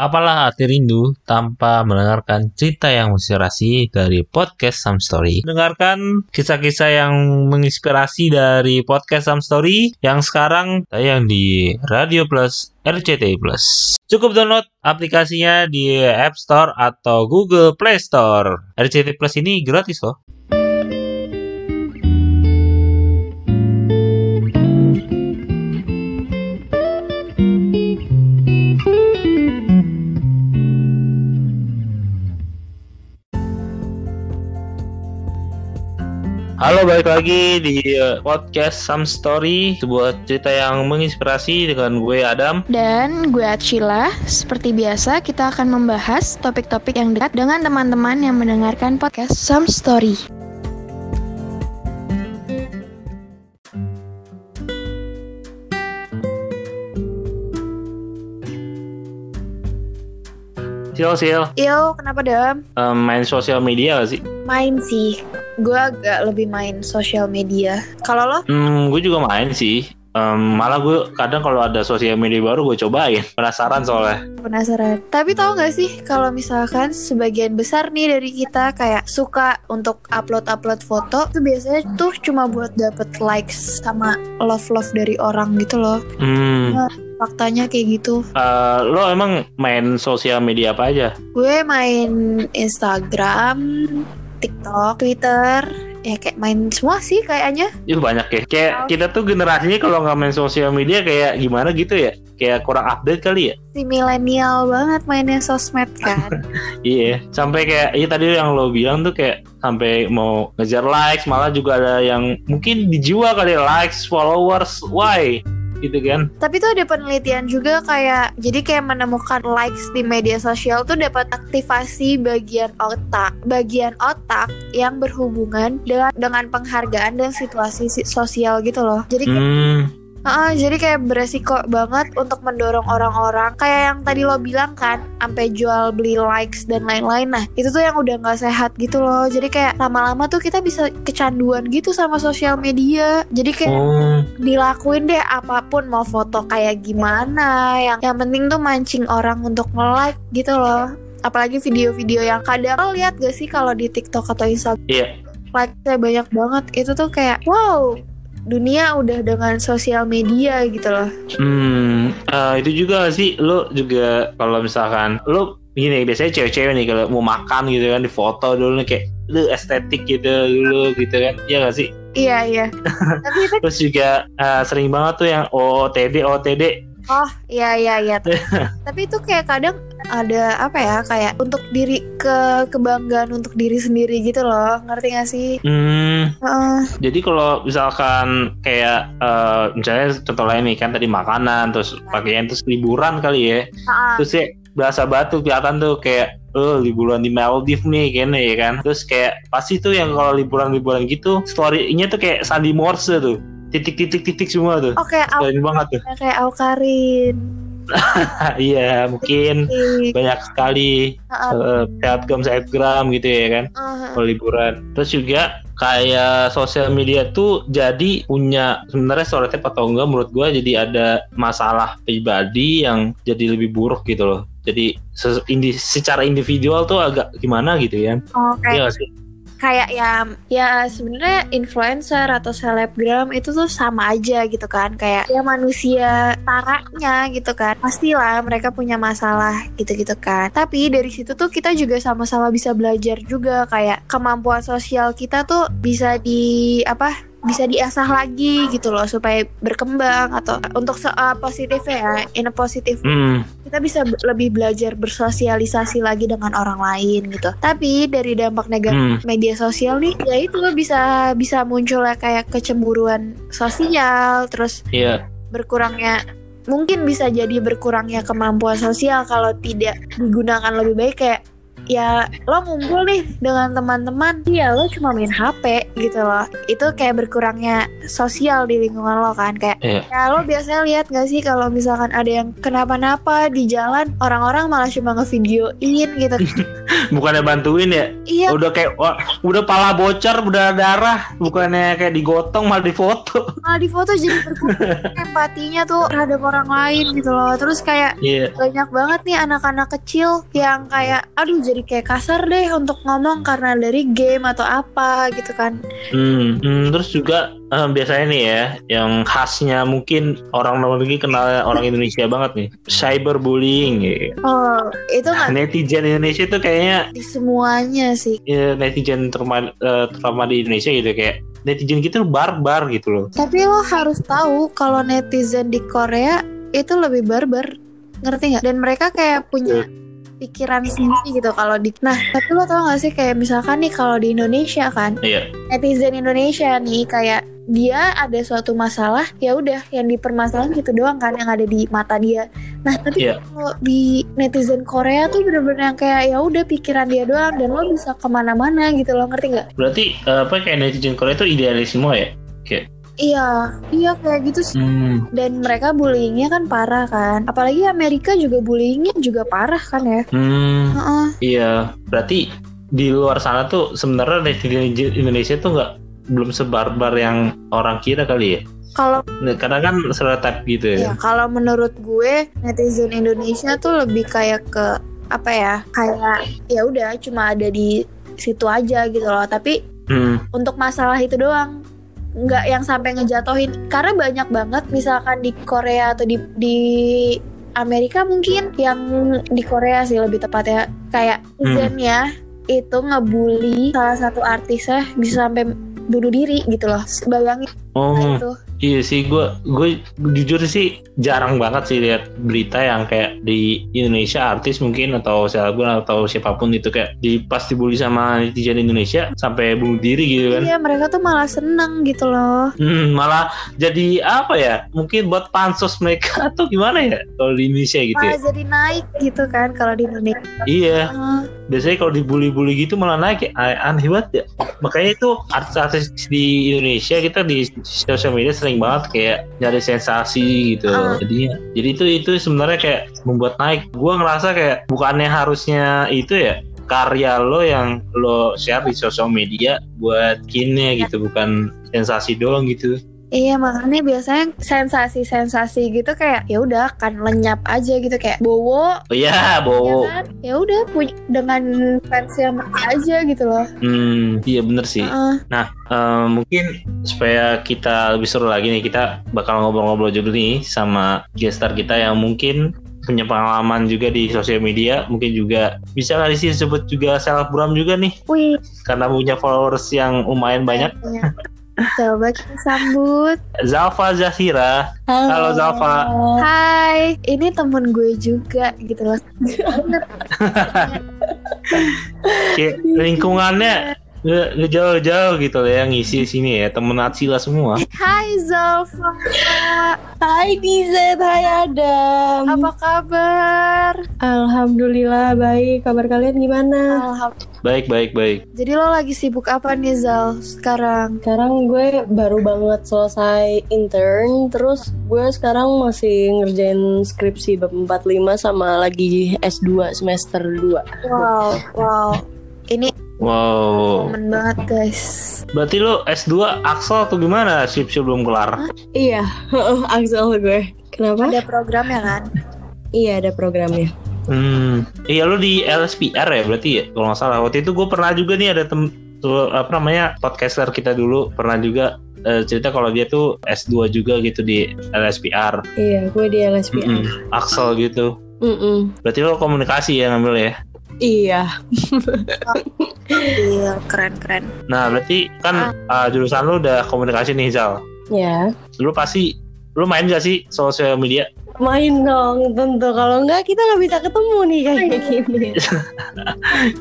Apalah arti rindu tanpa mendengarkan cerita yang menginspirasi dari Podcast Some Story. Dengarkan kisah-kisah yang menginspirasi dari Podcast Some Story yang sekarang tayang di Radio Plus RCTI Plus. Cukup download aplikasinya di App Store atau Google Play Store. RCTI Plus ini gratis loh. Halo, balik lagi di Podcast Some Story, sebuah cerita yang menginspirasi dengan gue Adam dan gue Achila. Seperti biasa, kita akan membahas topik-topik yang dekat dengan teman-teman yang mendengarkan Podcast Some Story. Sil. Yo, kenapa Dam? Main sosial media gak sih? Main sih. Gue agak lebih main sosial media. Kalau lo? Gue juga main sih. Malah gue kadang kalau ada sosial media baru gue cobain. Penasaran soalnya. Tapi tau gak sih kalau misalkan sebagian besar nih dari kita kayak suka untuk upload-upload foto, itu biasanya tuh cuma buat dapet likes sama love-love dari orang gitu loh. Nah, faktanya kayak gitu. Lo emang main sosial media apa aja? Gue main Instagram, TikTok, Twitter. Ya kayak main semua sih kayaknya. Itu banyak ya. Kayak kita tuh generasinya kalau nggak main sosial media kayak gimana gitu ya. Kayak kurang update kali ya. Si milenial banget mainnya sosmed kan. Iya. Sampai kayak ya tadi yang lo bilang tuh kayak sampai mau ngejar likes, malah juga ada yang mungkin dijual kali likes, followers. Why? Gitu kan. Tapi tuh ada penelitian juga kayak jadi kayak menemukan likes di media sosial tuh dapat aktivasi bagian otak yang berhubungan dengan penghargaan dan situasi sosial gitu loh. Jadi jadi kayak beresiko banget untuk mendorong orang-orang kayak yang tadi lo bilang kan, sampai jual beli likes dan lain-lain. Nah itu tuh yang udah gak sehat gitu loh. Jadi kayak lama-lama tuh kita bisa kecanduan gitu sama sosial media. Jadi kayak dilakuin deh apapun, mau foto kayak gimana, yang penting tuh mancing orang untuk nge-like gitu loh. Apalagi video-video yang kadang lo liat gak sih kalau di TikTok atau Instagram, like-nya banyak banget. Itu tuh kayak wow, dunia udah dengan sosial media gitu loh. Itu juga sih. Lo juga kalau misalkan lo gini, biasanya cewek-cewek nih kalau mau makan gitu kan, di foto dulu nih kayak lo estetik gitu dulu gitu kan. Iya gak sih? Iya. Tapi itu... Terus juga sering banget tuh yang OOTD. Oh iya. Tapi itu kayak kadang ada apa ya, kayak untuk diri, kebanggaan untuk diri sendiri gitu loh. Ngerti gak sih? Jadi kalau misalkan kayak misalnya contoh lain nih kan, tadi makanan, terus pakaian, terus liburan kali ya. Terus ya berasa batu kelihatan tuh kayak liburan di Maldives nih kayaknya ya kan. Terus kayak pasti tuh yang kalau liburan-liburan gitu story-nya tuh kayak Sandi Morse tuh, titik-titik-titik semua tuh. Oke, keren banget tuh. Kayak Aukarin. Iya, mungkin banyak sekali selebgram gitu ya kan, kalau liburan. Terus juga kayak sosial media tuh jadi punya sebenarnya soalnya atau enggak, menurut gue jadi ada masalah pribadi yang jadi lebih buruk gitu loh. Jadi secara individual tuh agak gimana gitu ya. Iya sih. Kayak ya sebenarnya influencer atau selebgram itu tuh sama aja gitu kan, kayak ya manusia taranya gitu kan, pastilah mereka punya masalah gitu-gitu kan. Tapi dari situ tuh kita juga sama-sama bisa belajar juga, kayak kemampuan sosial kita tuh bisa diasah lagi gitu loh, supaya berkembang atau untuk positifnya ya, in a positive. Kita bisa lebih belajar bersosialisasi lagi dengan orang lain gitu. Tapi dari dampak negatif media sosial nih, ya itu bisa munculnya kayak kecemburuan sosial, terus berkurangnya kemampuan sosial kalau tidak digunakan lebih baik, kayak ya lo ngumpul nih dengan teman-teman, ya lo cuma main HP gitu loh. Itu kayak berkurangnya sosial di lingkungan lo kan, kayak ya lo biasanya lihat nggak sih kalau misalkan ada yang kenapa-napa di jalan, orang-orang malah cuma ngevideoin gitu. Bukannya bantuin ya? Iya. Udah kayak udah pala bocor, udah darah, bukannya kayak digotong malah difoto. Malah difoto, jadi berkurang empatinya tuh terhadap orang lain gitu loh. Terus kayak banyak banget nih anak-anak kecil yang kayak aduh jadi kayak kasar deh untuk ngomong karena dari game atau apa gitu kan. Terus juga biasanya nih ya, yang khasnya mungkin orang luar negeri kenal orang Indonesia banget nih, cyberbullying. Oh, itu kan netizen Indonesia tuh kayaknya di semuanya sih. Ya, netizen terutama di Indonesia gitu, kayak netizen kita barbar gitu loh. Tapi lo harus tahu kalau netizen di Korea itu lebih barbar, ngerti nggak? Dan mereka kayak punya pikiran sendiri gitu kalau di. Nah, tapi lo tau gak sih kayak misalkan nih kalau di Indonesia kan, netizen Indonesia nih kayak dia ada suatu masalah, ya udah yang dipermasalahin gitu doang kan yang ada di mata dia. Nah, tapi kalau di netizen Korea tuh bener-bener yang kayak ya udah pikiran dia doang dan lo bisa kemana-mana gitu, lo ngerti nggak? Berarti apa kayak netizen Korea tuh idealis semua ya? Kayak Iya kayak gitu sih. Dan mereka bullyingnya kan parah kan. Apalagi Amerika juga bullyingnya juga parah kan ya. Iya, berarti di luar sana tuh sebenarnya netizen Indonesia tuh belum sebarbar yang orang kira kali ya. Kalau karena kan stereotip gitu ya. Iya, kalau menurut gue netizen Indonesia tuh lebih kayak ke apa ya? Kayak ya udah cuma ada di situ aja gitu loh. Tapi untuk masalah itu doang, nggak yang sampai ngejatohin. Karena banyak banget misalkan di Korea atau di Amerika mungkin, yang di Korea sih lebih tepatnya, kayak netizennya itu ngebully salah satu artisnya bisa sampai bunuh diri gitu loh. Bayangin. Itu. Iya sih, gue jujur sih jarang banget sih lihat berita yang kayak di Indonesia artis mungkin atau selebgram atau siapapun itu kayak pasti dibully sama netizen Indonesia sampai bunuh diri gitu kan. Iya, mereka tuh malah seneng gitu loh. Malah jadi apa ya? Mungkin buat pansos mereka atau gimana ya kalau di Indonesia gitu. Malah ya, jadi naik gitu kan kalau di Indonesia. Iya. Biasanya kalau dibully-bully gitu malah naik ya. Aneh banget ya. Makanya itu artis-artis di Indonesia kita di sosial media sering banget kayak nyari sensasi gitu. Jadi itu sebenarnya kayak membuat naik. Gue ngerasa kayak bukannya harusnya itu ya karya lo yang lo share di sosial media buat kini gitu, bukan sensasi doang gitu. Iya, makanya biasanya sensasi-sensasi gitu kayak ya udah kan lenyap aja gitu, kayak bowo. Bowo. Ya udah dengan fans yang aja gitu loh. Iya bener sih. Nah, mungkin supaya kita lebih seru lagi nih, kita bakal ngobrol-ngobrol juga nih sama gestar kita yang mungkin punya pengalaman juga di sosial media, mungkin juga bisa kali sih disebut juga selebgram juga nih. Wih. Karena punya followers yang lumayan banyak. Coba kita sambut Zalfa Zahira. Halo Zalfa. Hai, ini temen gue juga gitu loh. Lingkungannya jauh-jauh gitu loh, yang ngisi sini ya, temen Achila semua. Hai Zalfa. Hai Dizet, hai Adam. Apa kabar? Alhamdulillah baik. Kabar kalian gimana? Alhamdulillah. Baik. Jadi lo lagi sibuk apa nih Zal sekarang? Sekarang gue baru banget selesai intern. Terus gue sekarang masih ngerjain skripsi bab 45 sama lagi S2 semester 2. Wow. Ini momen banget guys. Berarti lo S2 Axel atau gimana? Skripsi belum kelar. Iya, Axel gue. Kenapa? Ada programnya kan? Iya, ada programnya. Iya, lo di LSPR ya berarti ya, kalau nggak salah. Waktu itu gue pernah juga nih ada podcaster kita dulu pernah juga cerita kalau dia tuh S2 juga gitu di LSPR. Iya, gue di LSPR. Axel gitu. Berarti lo komunikasi ya ngambil ya? Iya. Iya, keren. Nah, berarti kan jurusan lo udah komunikasi nih Zal. Iya. Lo pasti lo main gak sih sosial media? Main dong, tentu. Kalau enggak kita gak bisa ketemu nih kayak gini.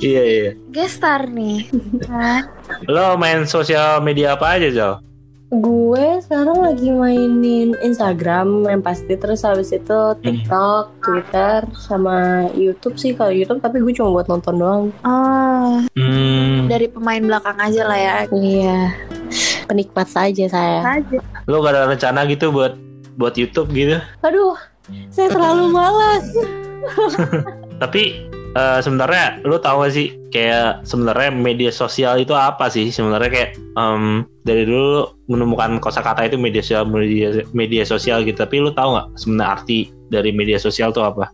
Iya. Gestar nih. Lo main sosial media apa aja, Zal? Gue sekarang lagi mainin Instagram yang pasti, terus habis itu TikTok, Twitter, sama YouTube sih. Kalau YouTube tapi gue cuma buat nonton doang. Dari pemain belakang aja lah ya. Iya, penikmat saja saya. Lo gak ada rencana gitu buat YouTube gitu? Aduh, saya terlalu malas. Tapi sebenarnya lo tau gak sih kayak sebenarnya media sosial itu apa sih sebenarnya? Kayak dari dulu menemukan kosakata itu media sosial gitu, tapi lo tau gak sebenarnya arti dari media sosial itu apa?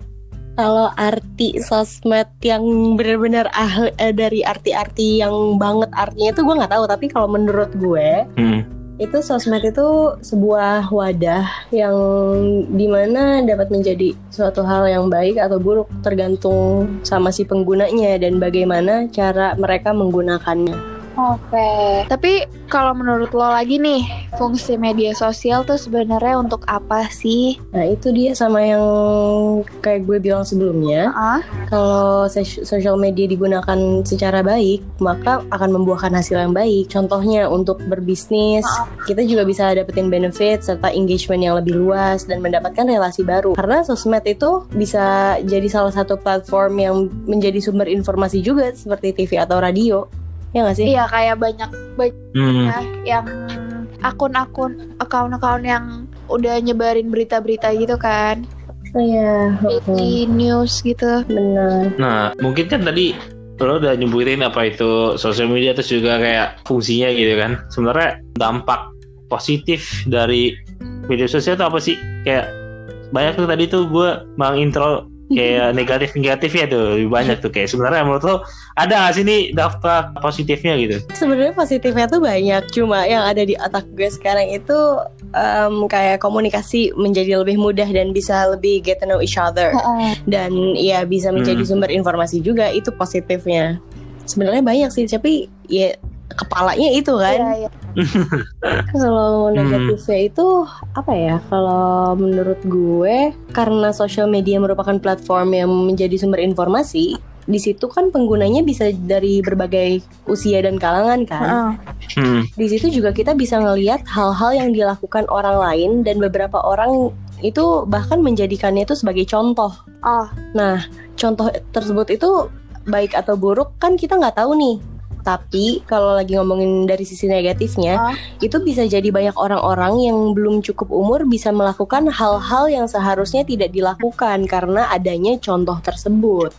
Kalau arti sosmed yang benar-benar dari arti-arti yang banget artinya itu gue nggak tahu, tapi kalau menurut gue itu sosmed itu sebuah wadah yang dimana dapat menjadi suatu hal yang baik atau buruk tergantung sama si penggunanya dan bagaimana cara mereka menggunakannya. Oke. Tapi kalau menurut lo lagi nih, fungsi media sosial tuh sebenarnya untuk apa sih? Nah itu dia sama yang kayak gue bilang sebelumnya. Kalau social media digunakan secara baik, maka akan membuahkan hasil yang baik. Contohnya untuk berbisnis, kita juga bisa dapetin benefit serta engagement yang lebih luas dan mendapatkan relasi baru. Karena sosmed itu bisa jadi salah satu platform yang menjadi sumber informasi juga, seperti TV atau radio. Iya gak sih? Iya, kayak banyak yang akun-akun, account-account yang udah nyebarin berita-berita gitu kan. Iya, daily news gitu. Benar. Nah, mungkin kan tadi lo udah nyebutin apa itu social media, terus juga kayak fungsinya gitu kan. Sebenarnya dampak positif dari media sosial itu apa sih? Kayak banyak tuh tadi tuh gue mengintro kayak negatif-negatifnya tuh lebih banyak tuh. Kayak sebenarnya menurut lo ada gak sih nih daftar positifnya gitu? Sebenarnya positifnya tuh banyak, cuma yang ada di otak gue sekarang itu kayak komunikasi menjadi lebih mudah dan bisa lebih get to know each other. Dan ya bisa menjadi sumber informasi juga, itu positifnya. Sebenarnya banyak sih, tapi ya kepalanya itu kan. Iya. Kalau negatifnya itu apa ya? Kalau menurut gue, karena social media merupakan platform yang menjadi sumber informasi, di situ kan penggunanya bisa dari berbagai usia dan kalangan kan. Di situ juga kita bisa ngelihat hal-hal yang dilakukan orang lain dan beberapa orang itu bahkan menjadikannya itu sebagai contoh. Nah, contoh tersebut itu baik atau buruk kan kita nggak tahu nih. Tapi kalau lagi ngomongin dari sisi negatifnya, itu bisa jadi banyak orang-orang yang belum cukup umur bisa melakukan hal-hal yang seharusnya tidak dilakukan karena adanya contoh tersebut.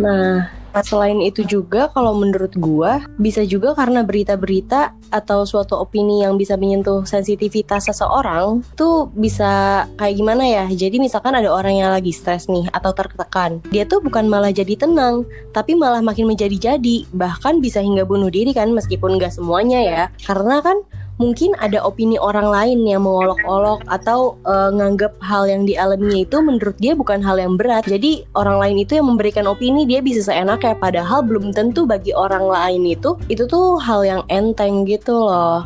Nah, selain itu juga kalau menurut gua, bisa juga karena berita-berita atau suatu opini yang bisa menyentuh sensitivitas seseorang tuh bisa kayak gimana ya. Jadi misalkan ada orang yang lagi stres nih atau tertekan, dia tuh bukan malah jadi tenang, tapi malah makin menjadi-jadi, bahkan bisa hingga bunuh diri kan. Meskipun gak semuanya ya, karena kan mungkin ada opini orang lain yang mengolok-olok atau nganggap hal yang dialaminya itu menurut dia bukan hal yang berat. Jadi orang lain itu yang memberikan opini dia bisa seenaknya, padahal belum tentu bagi orang lain itu tuh hal yang enteng gitu loh.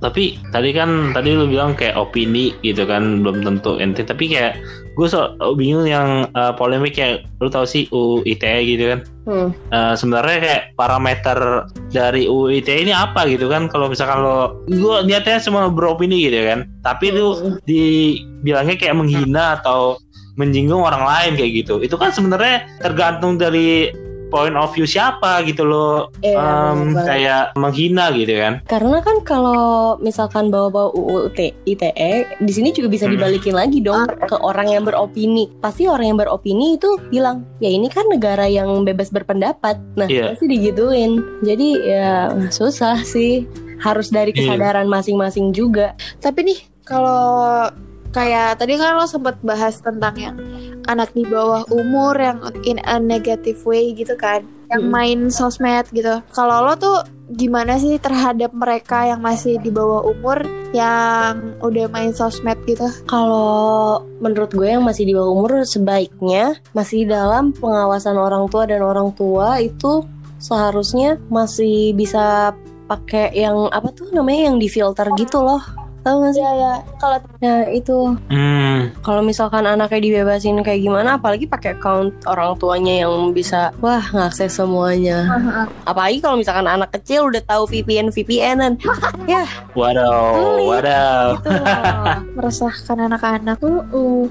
Tapi tadi lu bilang kayak opini gitu kan belum tentu enteng, tapi kayak gue bingung yang polemik kayak lu tau sih UU ITE gitu kan. Sebenarnya kayak parameter dari UU ITE ini apa gitu kan. Kalau misalkan lo gue niatnya semua beropini gitu kan, tapi lu dibilangnya kayak menghina atau menjinggung orang lain kayak gitu, itu kan sebenarnya tergantung dari point of view siapa gitu loh. Kayak menghina gitu kan. Karena kan kalau misalkan bawa-bawa UU ITE, di sini juga bisa dibalikin lagi dong ke orang yang beropini. Pasti orang yang beropini itu bilang, ya ini kan negara yang bebas berpendapat. Nah, pasti digituin. Jadi ya susah sih. Harus dari kesadaran masing-masing juga. Tapi nih kalau kayak tadi kan lo sempat bahas tentang yang anak di bawah umur yang in a negative way gitu kan, yang main sosmed gitu. Kalau lo tuh gimana sih terhadap mereka yang masih di bawah umur yang udah main sosmed gitu? Kalau menurut gue yang masih di bawah umur sebaiknya masih dalam pengawasan orang tua, dan orang tua itu seharusnya masih bisa pakai yang apa tuh namanya yang di filter gitu loh. Tahu nggak sih? Ya. Kalau nah itu, kalau misalkan anaknya dibebasin kayak gimana, apalagi pakai account orang tuanya yang bisa wah ngakses semuanya. Apalagi kalau misalkan anak kecil udah tahu VPN-VPN-an, ya. Waduh. Gitu meresahkan anak-anak.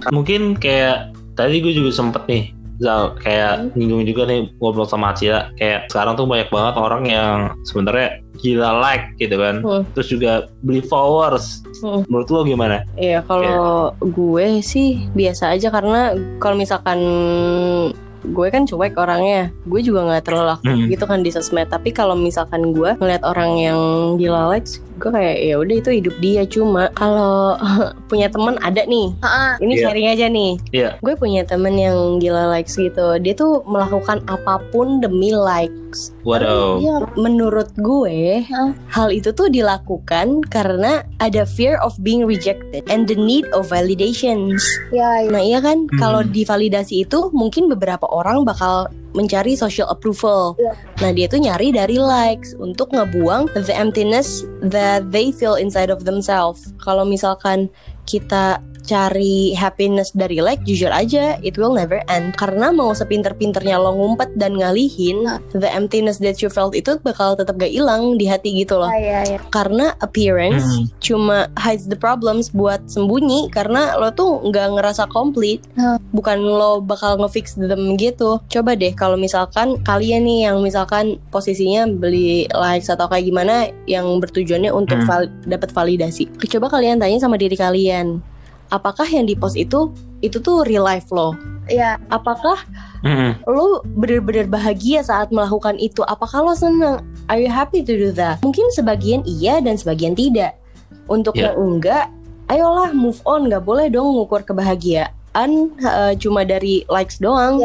Mungkin kayak tadi gue juga sempet nih. Zal, kayak nyinggung juga nih ngobrol sama Achila, kayak sekarang tuh banyak banget orang yang sebenarnya gila like gitu kan, terus juga beli followers. Menurut lo gimana? Iya, kalau gue sih biasa aja, karena kalau misalkan gue kan cuek orangnya, gue juga nggak terlalu aktif gitu kan di sosmed. Tapi kalau misalkan gue ngeliat orang yang gila like, gue kayak ya udah itu hidup dia. Cuma kalau punya teman ada nih, ini sharing aja nih, gue punya teman yang gila likes gitu, dia tuh melakukan apapun demi likes. Waduh. Ya, menurut gue hal itu tuh dilakukan karena ada fear of being rejected and the need of validations. Nah iya kan, kalau divalidasi itu mungkin beberapa orang bakal mencari social approval. Nah dia tuh nyari dari likes untuk ngebuang the emptiness that they feel inside of themselves. Kalau misalkan kita cari happiness dari like, jujur aja it will never end. Karena mau sepinter-pinternya lo ngumpet dan ngalihin, the emptiness that you felt itu bakal tetap gak hilang di hati gitu loh. Karena appearance cuma hides the problems, buat sembunyi, karena lo tuh gak ngerasa complete. Bukan lo bakal ngefix them gitu. Coba deh kalau misalkan kalian nih yang misalkan posisinya beli likes atau kayak gimana, yang bertujuannya untuk dapat validasi, coba kalian tanya sama diri kalian, apakah yang di post itu tuh real life lo? Apakah lo bener-bener bahagia saat melakukan itu? Apakah lo senang? Are you happy to do that? Mungkin sebagian iya dan sebagian tidak. Untuk yang enggak, ayolah move on. Gak boleh dong ngukur kebahagiaan cuma dari likes doang.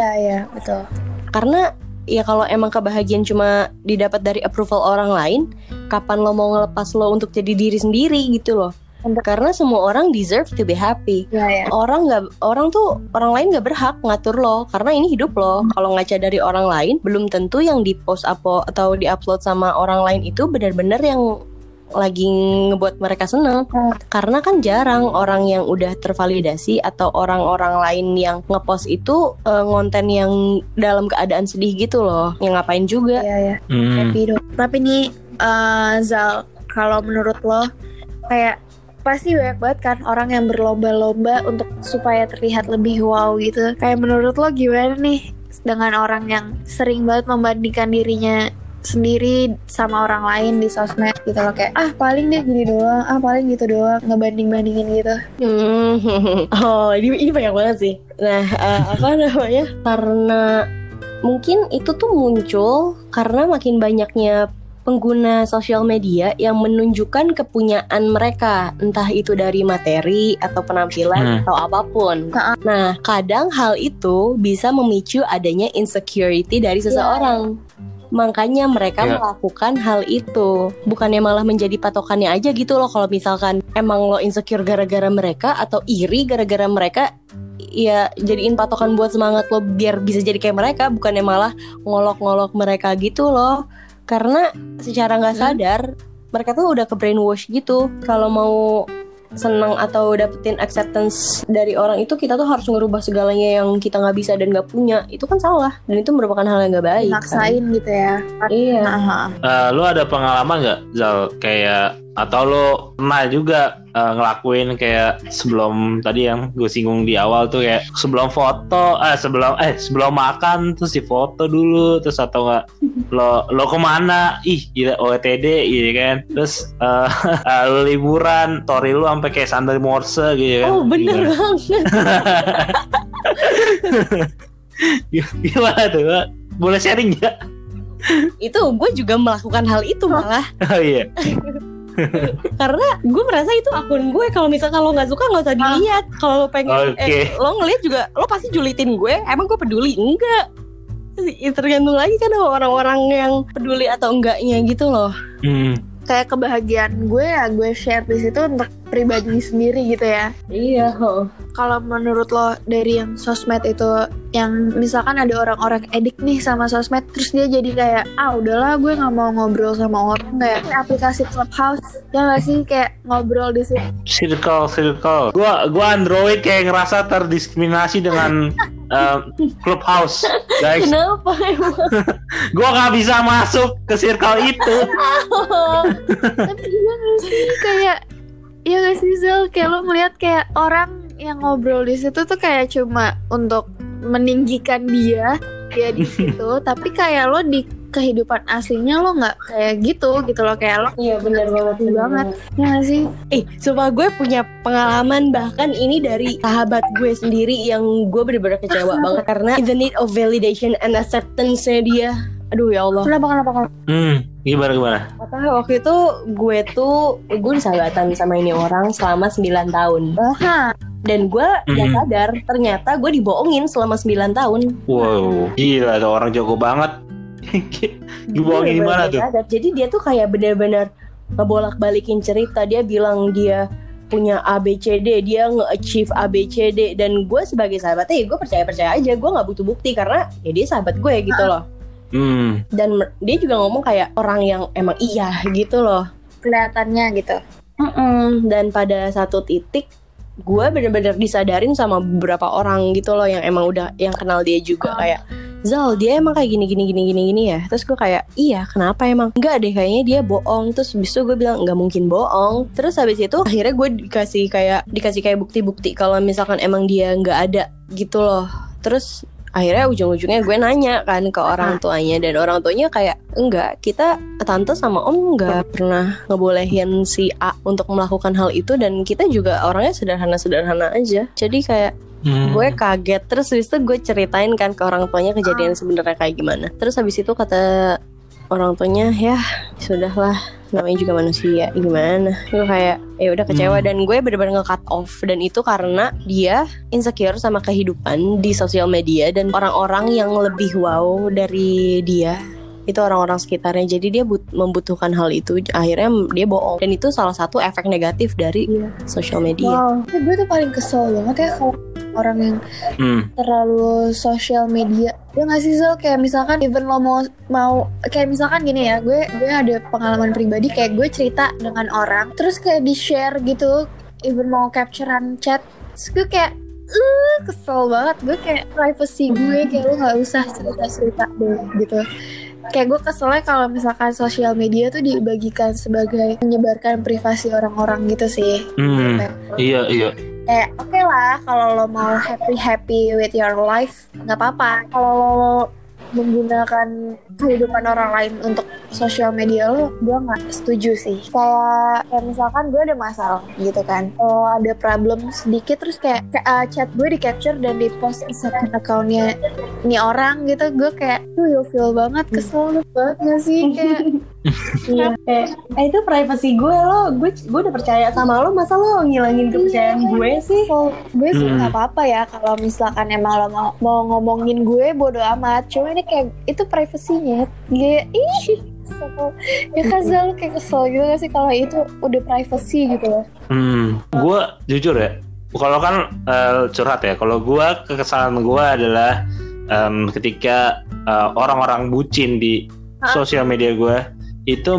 Betul. Karena ya kalau emang kebahagiaan cuma didapat dari approval orang lain, kapan lo mau ngelepas lo untuk jadi diri sendiri gitu loh. Karena semua orang deserve to be happy. Orang lain nggak berhak ngatur lo, karena ini hidup lo. Kalau ngaca dari orang lain, belum tentu yang di post atau di upload sama orang lain itu benar-benar yang lagi ngebuat mereka seneng. Karena kan jarang orang yang udah tervalidasi atau orang-orang lain yang ngepost itu ngonten yang dalam keadaan sedih gitu loh. Yang ngapain juga. Tapi nih Zal, kalau menurut lo kayak pasti banyak banget kan orang yang berlomba-lomba untuk supaya terlihat lebih wow gitu. Kayak menurut lo gimana nih dengan orang yang sering banget membandingkan dirinya sendiri sama orang lain di sosmed gitu loh, kayak paling dia gini doang, paling gitu doang, ngebanding-bandingin gitu. Ini banyak banget sih. Nah karena mungkin itu tuh muncul karena makin banyaknya pengguna sosial media yang menunjukkan kepunyaan mereka, entah itu dari materi atau penampilan atau apapun. Nah kadang hal itu bisa memicu adanya insecurity dari seseorang. Makanya mereka melakukan hal itu. Bukannya malah menjadi patokannya aja gitu loh. Kalau misalkan emang lo insecure gara-gara mereka atau iri gara-gara mereka, ya jadiin patokan buat semangat lo biar bisa jadi kayak mereka. Bukannya malah ngolok-ngolok mereka gitu loh. Karena secara gak sadar mereka tuh udah ke brainwash gitu. Kalau mau senang atau dapetin acceptance dari orang itu, kita tuh harus ngerubah segalanya yang kita gak bisa dan gak punya. Itu kan salah, dan itu merupakan hal yang gak baik. Maksain kan gitu ya. Iya. Lo ada pengalaman gak Zal, kayak atau lo pernah juga ngelakuin kayak sebelum tadi yang gue singgung di awal tuh, kayak sebelum foto sebelum makan terus difoto dulu, terus atau nggak lo kemana, gila OTD gitu kan, terus lo liburan story lo sampai kayak sandal morse gitu kan. Bener banget. Gimana tuh, boleh sharing nggak? Itu gue juga melakukan hal itu malah. Iya. Karena gue merasa itu akun gue. Kalau misalkan lo gak suka gak usah dilihat. Kalau lo pengen lo ngeliat juga, lo pasti julitin gue. Emang gue peduli? Enggak. Tergantung lagi kan orang-orang yang peduli atau enggaknya gitu loh. Kayak kebahagiaan gue ya gue share di situ untuk pribadi sendiri gitu ya. Iya. Kalau menurut lo dari yang sosmed itu, yang misalkan ada orang-orang edik nih sama sosmed, terus dia jadi kayak, ah udahlah gue gak mau ngobrol sama orang, kayak aplikasi Clubhouse, ya gak sih, kayak ngobrol di situ. Circle. Gue Android kayak ngerasa terdiskriminasi dengan Clubhouse, guys. Kenapa emang? Gue gak bisa masuk ke circle itu. Tapi iya gak sih, kayak iya gak sih Zal, kayak lo ngeliat kayak orang yang ngobrol di situ tuh kayak cuma untuk meninggikan dia di situ, tapi kayak lo di kehidupan aslinya lo nggak kayak gitu loh, kayak lo. Iya benar banget. Ya gak sih. Sumpah gue punya pengalaman, bahkan ini dari sahabat gue sendiri yang gue benar-benar kecewa banget karena the need of validation and acceptance-nya dia. Aduh ya Allah. Kenapa? Gimana? Karena waktu itu gue disahabatan sama ini orang selama 9 tahun. Dan gue gak sadar ternyata gue dibohongin selama 9 tahun. Wow, gila tuh orang jago banget. Dibohongin gimana tuh? Jadi dia tuh kayak benar-benar ngebolak-balikin cerita. Dia bilang dia punya ABCD, dia nge-achieve ABCD. Dan gue sebagai sahabatnya ya gue percaya aja. Gue gak butuh bukti karena ya dia sahabat gue gitu loh. Dan dia juga ngomong kayak orang yang emang iya gitu loh kelihatannya gitu. Dan pada satu titik gue bener-bener disadarin sama beberapa orang gitu loh, yang emang udah yang kenal dia juga kayak, Zal dia emang kayak gini ya. Terus gue kayak, iya kenapa emang? Enggak deh kayaknya dia bohong. Terus habis itu gue bilang gak mungkin bohong. Terus habis itu akhirnya gue dikasih kayak bukti-bukti kalau misalkan emang dia gak ada gitu loh. Terus akhirnya ujung-ujungnya gue nanya kan ke orang tuanya. Dan orang tuanya kayak, enggak, kita tante sama om enggak pernah ngebolehin si A untuk melakukan hal itu. Dan kita juga orangnya sederhana-sederhana aja. Jadi kayak gue kaget. Terus habis itu gue ceritain kan ke orang tuanya kejadian sebenarnya kayak gimana. Terus habis itu kata orang tuanya, ya sudahlah, namanya juga manusia, gimana. Gue kayak ya udah kecewa. Dan gue bener-bener nge-cut off. Dan itu karena dia insecure sama kehidupan di sosial media dan orang-orang yang lebih wow dari dia itu orang-orang sekitarnya. Jadi dia membutuhkan hal itu. Akhirnya dia bohong. Dan itu salah satu efek negatif dari sosial media. Wow, ya, gue tuh paling kesel banget ya kalau orang yang terlalu sosial media. Ya nggak sih Zal, kayak misalkan even lo mau kayak misalkan gini ya, gue ada pengalaman pribadi kayak gue cerita dengan orang terus kayak di share gitu, even mau capturean chat, terus gue kayak kesel banget. Gue kayak privacy gue, kayak lo nggak usah cerita deh gitu. Kayak gue keselnya kalau misalkan sosial media tuh dibagikan sebagai menyebarkan privasi orang-orang gitu sih. Iya. Kayak oke lah kalau lo mau happy with your life nggak apa-apa. Kalau lo menggunakan kehidupan orang lain untuk sosial media lo, gue nggak setuju sih. Kayak misalkan gue ada masalah gitu kan, kalau ada problem sedikit terus kayak chat gue di capture dan di post second accountnya ini orang gitu, gue kayak tuh you feel banget, kesel banget nggak sih kayak. Iya. Itu privasi gue lo, gue udah percaya sama lo, masa lo ngilangin kepercayaan gue sih? Gue sih nggak apa-apa ya kalau misalkan emang lo mau ngomongin gue bodo amat, cuma ini kayak itu privasinya, kayak kesel. Ya Zal kayak kesel gitu nggak sih kalau itu udah privasi gitu loh. Gue jujur ya, kalau kan curhat ya, kalau gue kekesalan gue adalah ketika orang-orang bucin di sosial media gue itu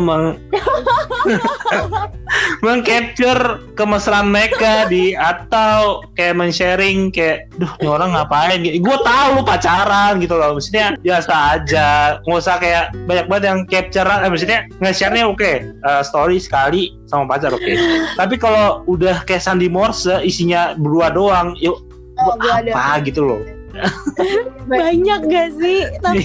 mengcapture kemesraan mereka di atau kayak men-sharing kayak, duh ini orang ngapain? Gue tahu lu pacaran gitu loh, maksudnya biasa aja, nggak usah kayak banyak banget yang capturean. Maksudnya nge-sharenya oke. Story sekali sama pacar oke. Tapi kalau udah kayak Sandi Morse isinya berdua doang, yuk apa gitu loh. Banyak gak sih? Tapi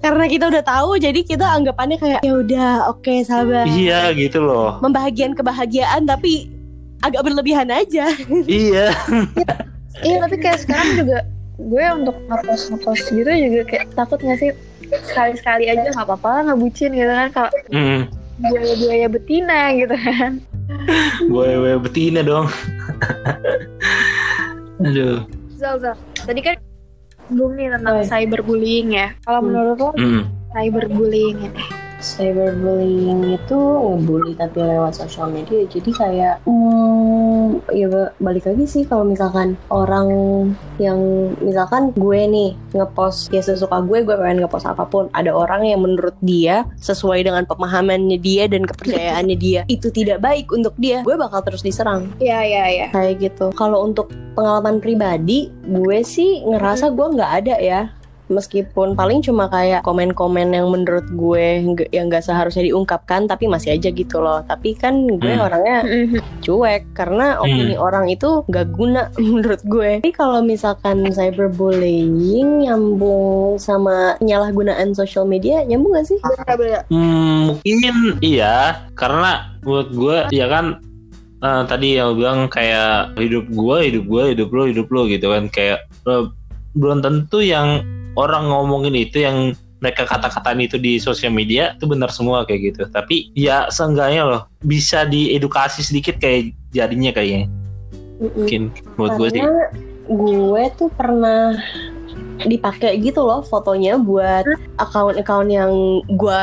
karena kita udah tahu jadi kita anggapannya kayak ya udah oke, sabar. Iya gitu loh. Membahagian kebahagiaan tapi agak berlebihan aja. Iya. Iya tapi kayak sekarang juga gue untuk ngepost gitu juga kayak takut gak sih, sekali-sekali aja gak apa-apa ngebucin gitu kan, kalau buaya-buaya betina gitu kan. Buaya-buaya betina dong. Aduh. Zal, tadi kan belum nih tentang cyberbullying ya. Kalau menurut lo cyberbullying ini cyberbullying itu ngebully tapi lewat sosial media. Jadi kayak ya balik lagi sih, kalau misalkan orang yang misalkan gue nih ngepost ya sesuka gue pengen ngepost apapun, ada orang yang menurut dia sesuai dengan pemahamannya dia dan kepercayaannya dia itu tidak baik untuk dia, gue bakal terus diserang. Iya. Kayak gitu. Kalau untuk pengalaman pribadi gue sih ngerasa gue nggak ada ya. Meskipun paling cuma kayak komen-komen yang menurut gue yang gak seharusnya diungkapkan, tapi masih aja gitu loh. Tapi kan gue orangnya cuek, karena opini orang itu gak guna menurut gue. Tapi kalau misalkan cyberbullying nyambung sama penyalahgunaan social media, nyambung gak sih? Mungkin iya, karena menurut gue ya kan tadi yang bilang kayak hidup gue, hidup lo gitu kan. Kayak belum tentu yang orang ngomongin itu, yang mereka kata-kataan itu di sosial media itu benar semua kayak gitu. Tapi ya seenggaknya loh bisa diedukasi sedikit kayak jadinya kayaknya. Mungkin buat gue sih. Karena gue tuh pernah dipakai gitu loh fotonya buat akun-akun yang gue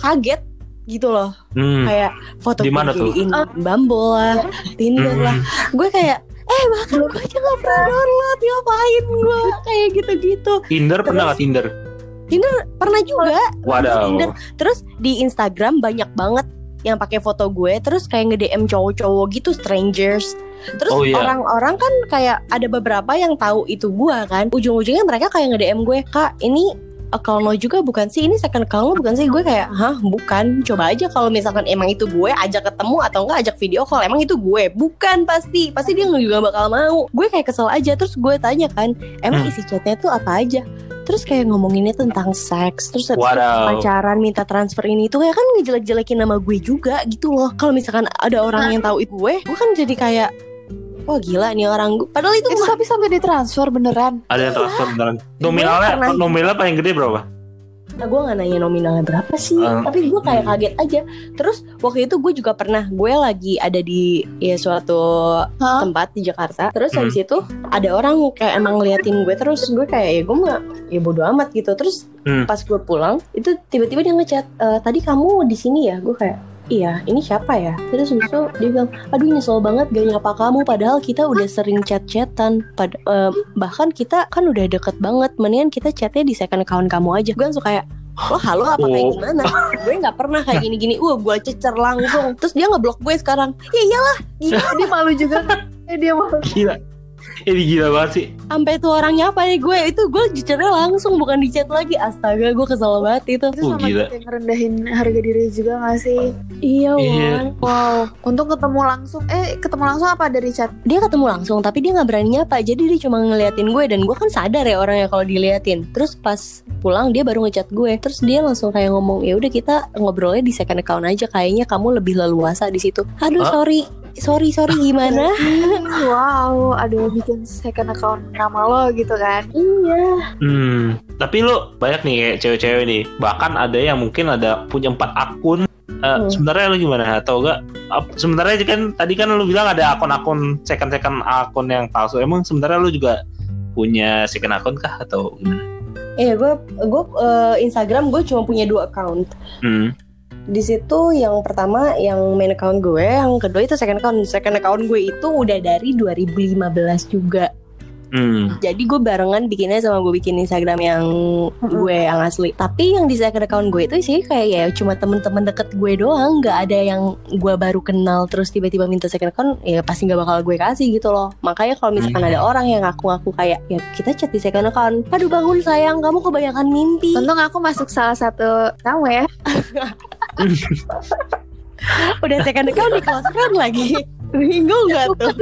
kaget gitu loh. Kayak foto di Bumble lah, Tinder lah. Gue kayak bahkan gue aja gak pernah download, ngapain gue kayak gitu-gitu. Tinder terus, pernah gak Tinder? Tinder pernah juga. Waduh. Tinder. Terus di Instagram banyak banget yang pakai foto gue, terus kayak nge-DM cowok-cowok gitu, strangers. Terus orang-orang kan kayak ada beberapa yang tahu itu gue kan. Ujung-ujungnya mereka kayak nge-DM gue, "Kak, ini account lo juga bukan sih? Ini second account lo bukan sih?" Gue kayak, "Hah, bukan. Coba aja kalau misalkan emang itu gue, ajak ketemu atau enggak ajak video call. Emang itu gue? Bukan, pasti dia juga bakal mau." Gue kayak kesel aja. Terus gue tanya kan, "Emang isi chatnya tuh apa aja?" Terus kayak ngomonginnya tentang seks, terus pacaran, minta transfer ini itu, kayak kan ngejelek-jelekin nama gue juga gitu loh. Kalau misalkan ada orang yang tahu itu gue kan jadi kayak, "Wah, gila nih orang gue." Padahal itu gue habis sampai ditransfer beneran. Ada yang transfer beneran. Nominalnya paling gede berapa? Nah, gue gak nanya nominalnya berapa sih, tapi gue kayak kaget aja. Terus waktu itu gue juga pernah, gue lagi ada di suatu tempat di Jakarta. Terus habis itu ada orang kayak emang ngeliatin gue, terus gue kayak gue mah ya bodo amat gitu. Terus pas gue pulang, itu tiba-tiba dia ngechat, "Tadi kamu di sini ya?" Gue kayak, "Iya, ini siapa ya?" Terus besok dia bilang, "Aduh, nyesel banget gak nyapa kamu, padahal kita udah sering chat-chatan, bahkan kita kan udah deket banget, mendingan kita chatnya di second account kamu aja." Gue langsung kayak, "Lo halo apa kayak gimana? Gue gak pernah kayak gini-gini." Gue cecer langsung. Terus dia ngeblok gue sekarang. Ya iyalah, gila. Dia malu juga. Dia malu. Gila. Ini gila banget sih. Sampai tuh orangnya apa nih gue? Itu gue jecernya langsung, bukan di chat lagi. Astaga, gue kesel banget itu. Itu sama gila. Kita ngerendahin harga diri juga gak sih? Iya, wow. Untung ketemu langsung. Ketemu langsung apa dari chat? Dia ketemu langsung, tapi dia gak berani nyapa. Jadi dia cuma ngeliatin gue, dan gue kan sadar ya orangnya kalau diliatin. Terus pas pulang dia baru ngechat gue. Terus dia langsung kayak ngomong, "Ya udah, kita ngobrolnya di second account aja. Kayaknya kamu lebih leluasa di situ." Aduh, sorry gimana? Wow, aduh, bikin second account nama lo gitu kan? Iya. Tapi lo banyak nih kayak cewek-cewek nih. Bahkan ada yang mungkin ada punya 4 akun. Sebenarnya lo gimana? Atau enggak? Sebenarnya kan tadi kan lo bilang ada akun-akun second akun yang palsu. Emang sebenarnya lo juga punya second akun kah atau gimana? Gue Instagram gue cuma punya 2 account. Di situ yang pertama yang main account gue, yang kedua itu second account. Second account gue itu udah dari 2015 juga. Jadi gue barengan bikinnya sama gue bikin Instagram yang gue yang asli. Tapi yang di second account gue itu sih kayak ya cuma temen-temen deket gue doang. Gak ada yang gue baru kenal terus tiba-tiba minta second account. Ya pasti gak bakal gue kasih gitu loh. Makanya kalau misalkan ada orang yang ngaku-ngaku kayak, "Ya kita chat di second account." Aduh, bangun sayang, kamu kebanyakan mimpi. Untung aku masuk salah satu kamu ya. Udah second account di close friend lagi. Bingung gak tuh?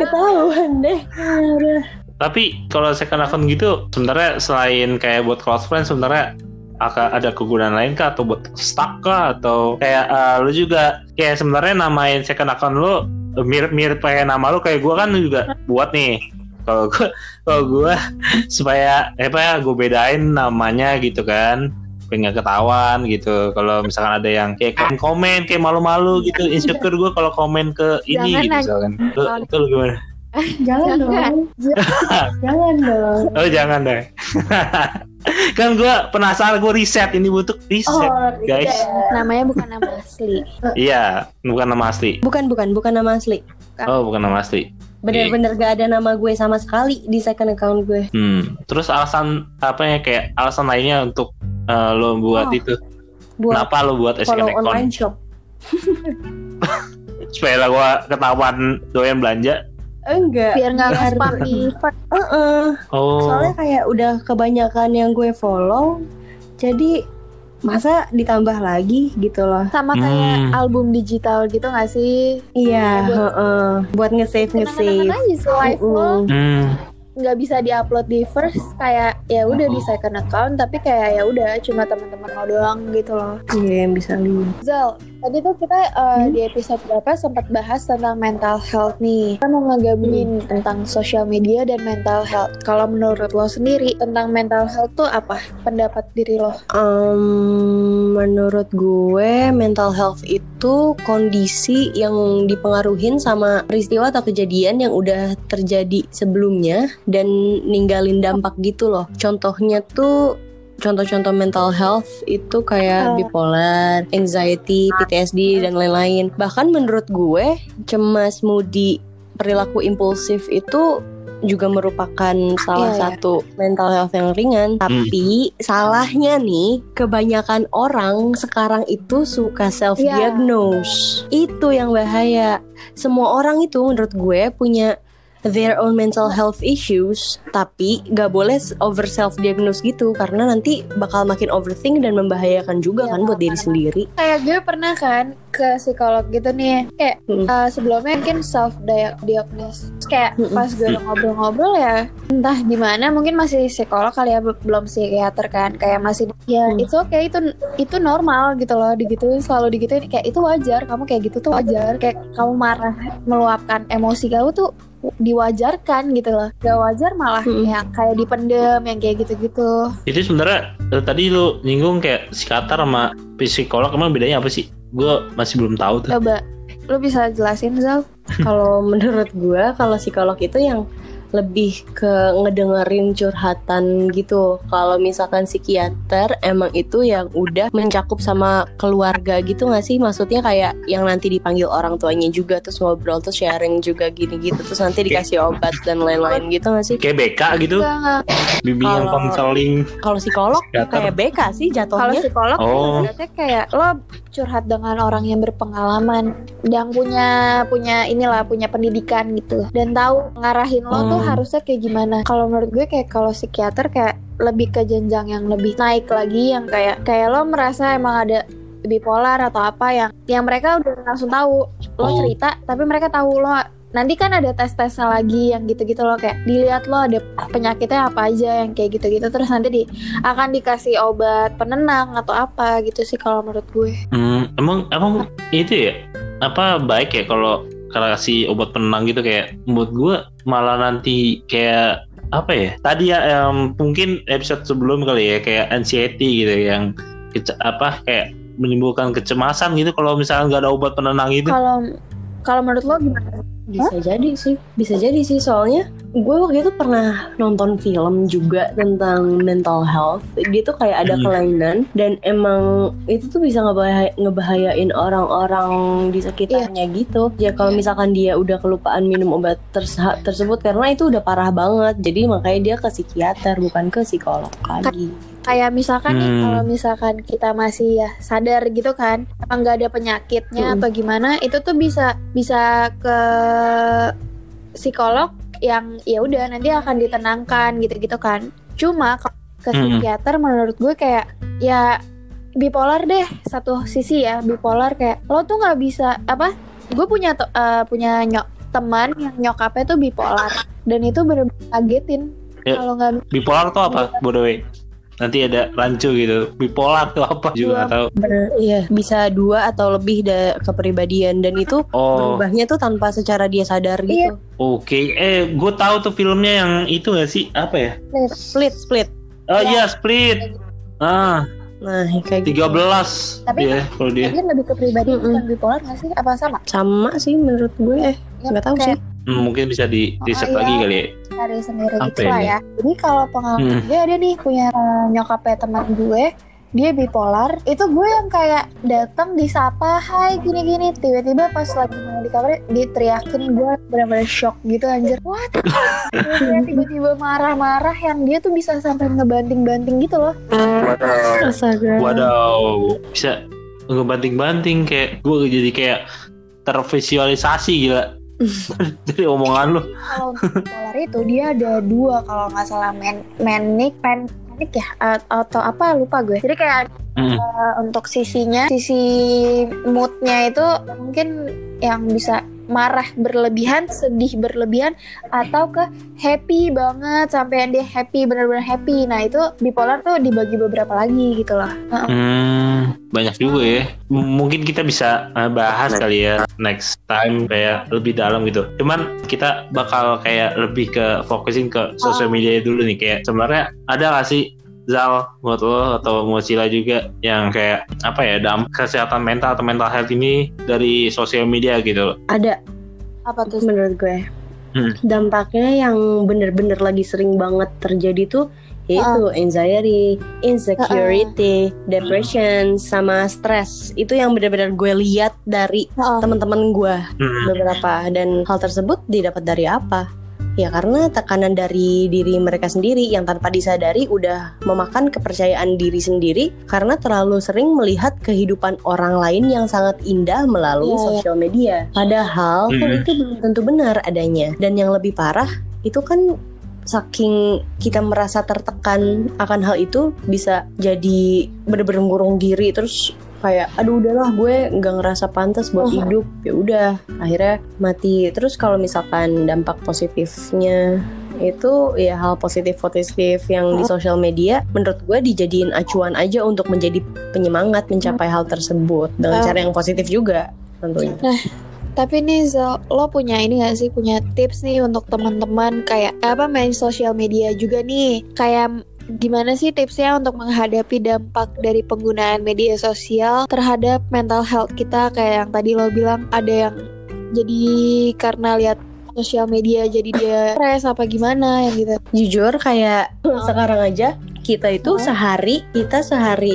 Ketahuan deh. Tapi kalau second account gitu sebenarnya selain kayak buat close friend, sebenarnya ada kegunaan lain kah? Atau buat stuck kah? Atau kayak lu juga kayak sebenarnya namain second account lu mirip-mirip kayak nama lu. Kayak gue kan juga buat nih, Kalau gue supaya gue bedain namanya gitu kan, nggak ketahuan gitu. Kalau misalkan ada yang kayak komen kayak malu-malu gitu, insecure gue kalau komen ke ini jangan gitu misalkan. Itu lu gimana? Jangan dong. Oh jangan deh. Kan gue penasaran, gue riset, ini butuh riset, guys. Namanya bukan nama asli. Iya, bukan nama asli. Bukan nama asli. Oh, bukan nama asli. Bener-bener gak ada nama gue sama sekali di second account gue. Terus alasan apa ya, kayak alasan lainnya untuk lo buat itu? Kenapa lo buat second account? Follow online shop. Supaya gue ketahuan doyan belanja. Enggak. Biar gak nge-spam event. Soalnya kayak udah kebanyakan yang gue follow, jadi masa ditambah lagi gitu loh. Sama kayak album digital gitu gak sih? Iya, buat nge-save. Kenapa-kenapa aja swipe lo nggak bisa diupload di first, kayak ya udah di second account, tapi kayak ya udah cuma teman-teman lo doang gitu loh. Iya, yang bisa lihat. Zal, tadi tuh kita di episode berapa sempat bahas tentang mental health nih. Kita mau ngegabungin tentang social media dan mental health. Kalau menurut lo sendiri tentang mental health tuh apa? Pendapat diri lo? Menurut gue mental health itu kondisi yang dipengaruhin sama peristiwa atau kejadian yang udah terjadi sebelumnya dan ninggalin dampak gitu loh. Contohnya tuh, contoh-contoh mental health itu kayak bipolar, anxiety, PTSD, dan lain-lain. Bahkan menurut gue cemas, moody, perilaku impulsif itu juga merupakan salah satu mental health yang ringan. Tapi salahnya nih, kebanyakan orang sekarang itu suka self-diagnose. Itu yang bahaya. Semua orang itu menurut gue punya their own mental health issues, tapi gak boleh over self-diagnose gitu, karena nanti bakal makin overthink dan membahayakan juga kan buat diri sendiri. Kayak gue pernah kan ke psikolog gitu nih, kayak sebelumnya mungkin self-diagnose. Kayak pas gue ngobrol-ngobrol ya, entah gimana, mungkin masih psikolog kali ya, belum psikiater kan, kayak masih ya it's okay, itu normal gitu loh, digituin, selalu digituin, kayak itu wajar, kamu kayak gitu tuh wajar, kayak kamu marah, meluapkan emosi kamu tuh diwajarkan gitu loh. Gak wajar malah yang kayak dipendem, yang kayak gitu-gitu. Itu sebenarnya tadi lu nyinggung kayak psikiater sama psikolog, emang bedanya apa sih? Gue masih belum tahu tuh. Coba lu bisa jelasin, Zal? Kalau menurut gue, kalau psikolog itu yang lebih ke ngedengerin curhatan gitu. Kalau misalkan psikiater emang itu yang udah mencakup sama keluarga gitu gak sih? Maksudnya kayak yang nanti dipanggil orang tuanya juga, terus ngobrol, terus sharing juga gini gitu, terus nanti dikasih obat dan lain-lain gitu gak sih? Kayak BK gitu? Bimbingan konseling. Kalau psikolog kayak BK sih jatuhnya. Kalau psikolog maksudnya kayak lo curhat dengan orang yang berpengalaman, yang punya pendidikan gitu, dan tahu ngarahin lo tuh harusnya kayak gimana. Kalau menurut gue kayak kalau psikiater kayak lebih ke jenjang yang lebih naik lagi, yang kayak lo merasa emang ada bipolar atau apa, yang mereka udah langsung tahu lo cerita, tapi mereka tahu lo nanti kan ada tes-tesnya lagi yang gitu-gitu loh, kayak dilihat lo ada penyakitnya apa aja yang kayak gitu-gitu, terus nanti akan dikasih obat penenang atau apa gitu sih kalau menurut gue. Emang itu ya apa baik ya kalau kasih obat penenang gitu, kayak menurut gue malah nanti kayak apa ya tadi ya, mungkin episode sebelum kali ya, kayak anxiety gitu yang apa kayak menimbulkan kecemasan gitu kalau misalnya nggak ada obat penenang gitu. Kalau menurut lo gimana? Bisa jadi sih, soalnya gue waktu itu pernah nonton film juga tentang mental health. Dia tuh kayak ada kelainan, dan emang itu tuh bisa ngebahayain orang-orang di sekitarnya gitu. Ya kalau misalkan dia udah kelupaan minum obat tersebut, karena itu udah parah banget, jadi makanya dia ke psikiater bukan ke psikolog lagi. Kayak misalkan nih, kalau misalkan kita masih ya sadar gitu kan, emang nggak ada penyakitnya atau gimana, itu tuh bisa ke psikolog yang ya udah nanti akan ditenangkan gitu-gitu kan. Cuma ke psikiater menurut gue kayak ya bipolar deh, satu sisi ya bipolar, kayak lo tuh nggak bisa apa? Gue punya teman yang nyokapnya tuh bipolar, dan itu bener-bener kagetin ya, kalau nggak bipolar tuh apa, by the way? Nanti ada rancu gitu, bipolar tuh apa juga gak tahu. Iya, bisa 2 atau lebih kepribadian, dan itu berubahnya tuh tanpa secara dia sadar gitu. Oke, gue tahu tuh filmnya yang itu nggak sih, apa ya? Split. Oh iya, Split. Nah, kayak 13 gitu. Tapi kalau dia lebih kepribadian, bukan bipolar nggak sih? Apa sama? Sama sih menurut gue, nggak tahu sih. Mungkin bisa di-reset lagi kali ya. Cari sendiri gitu lah ya. Jadi kalau pengalaman gue ada nih, punya nyokapnya teman gue, dia bipolar. Itu gue yang kayak datang disapa, hai gini-gini, tiba-tiba pas lagi di kamar diteriakin, gue benar-benar shock gitu anjir. What? Dia tiba-tiba marah-marah yang dia tuh bisa sampai ngebanting-banting gitu loh. Wadaw. Bisa ngebanting-banting, kayak gue jadi kayak tervisualisasi gila. Dari omongan lu. Kalau bipolar itu dia ada dua kalau nggak salah, manic ya atau apa lupa gue. Jadi kayak untuk sisi moodnya itu mungkin yang bisa marah berlebihan, sedih berlebihan, atau ke happy banget sampai dia happy benar-benar happy. Nah itu bipolar tuh dibagi beberapa lagi gitu loh. Banyak juga ya. Mungkin kita bisa bahas kali ya next time kayak lebih dalam gitu. Cuman kita bakal kayak lebih ke fokusin ke sosial media dulu nih. Kayak sebenarnya ada nggak sih Zal, buat lo atau Mochila juga yang kayak apa ya, dampak kesehatan mental atau mental health ini dari sosial media gitu loh? Ada. Apa tuh menurut gue? Dampaknya yang bener-bener lagi sering banget terjadi tuh yaitu anxiety, insecurity, depression, sama stress. Itu yang benar-benar gue lihat dari teman-teman gue beberapa. Dan hal tersebut didapat dari apa? Ya karena tekanan dari diri mereka sendiri yang tanpa disadari udah memakan kepercayaan diri sendiri, karena terlalu sering melihat kehidupan orang lain yang sangat indah melalui sosial media. Padahal kan itu belum tentu benar adanya. Dan yang lebih parah itu kan saking kita merasa tertekan akan hal itu, bisa jadi bener-bener ngurung diri terus kayak aduh udahlah gue nggak ngerasa pantas buat hidup, ya udah akhirnya mati. Terus kalau misalkan dampak positifnya itu ya hal positif yang di sosial media menurut gue dijadiin acuan aja untuk menjadi penyemangat mencapai hal tersebut dengan cara yang positif juga tentunya. Tapi nih Zal, lo punya ini gak sih, punya tips nih untuk teman-teman kayak apa main sosial media juga nih, kayak gimana sih tipsnya untuk menghadapi dampak dari penggunaan media sosial terhadap mental health kita? Kayak yang tadi lo bilang ada yang jadi karena lihat sosial media jadi dia stres apa gimana yang gitu. Jujur kayak sekarang aja kita itu sehari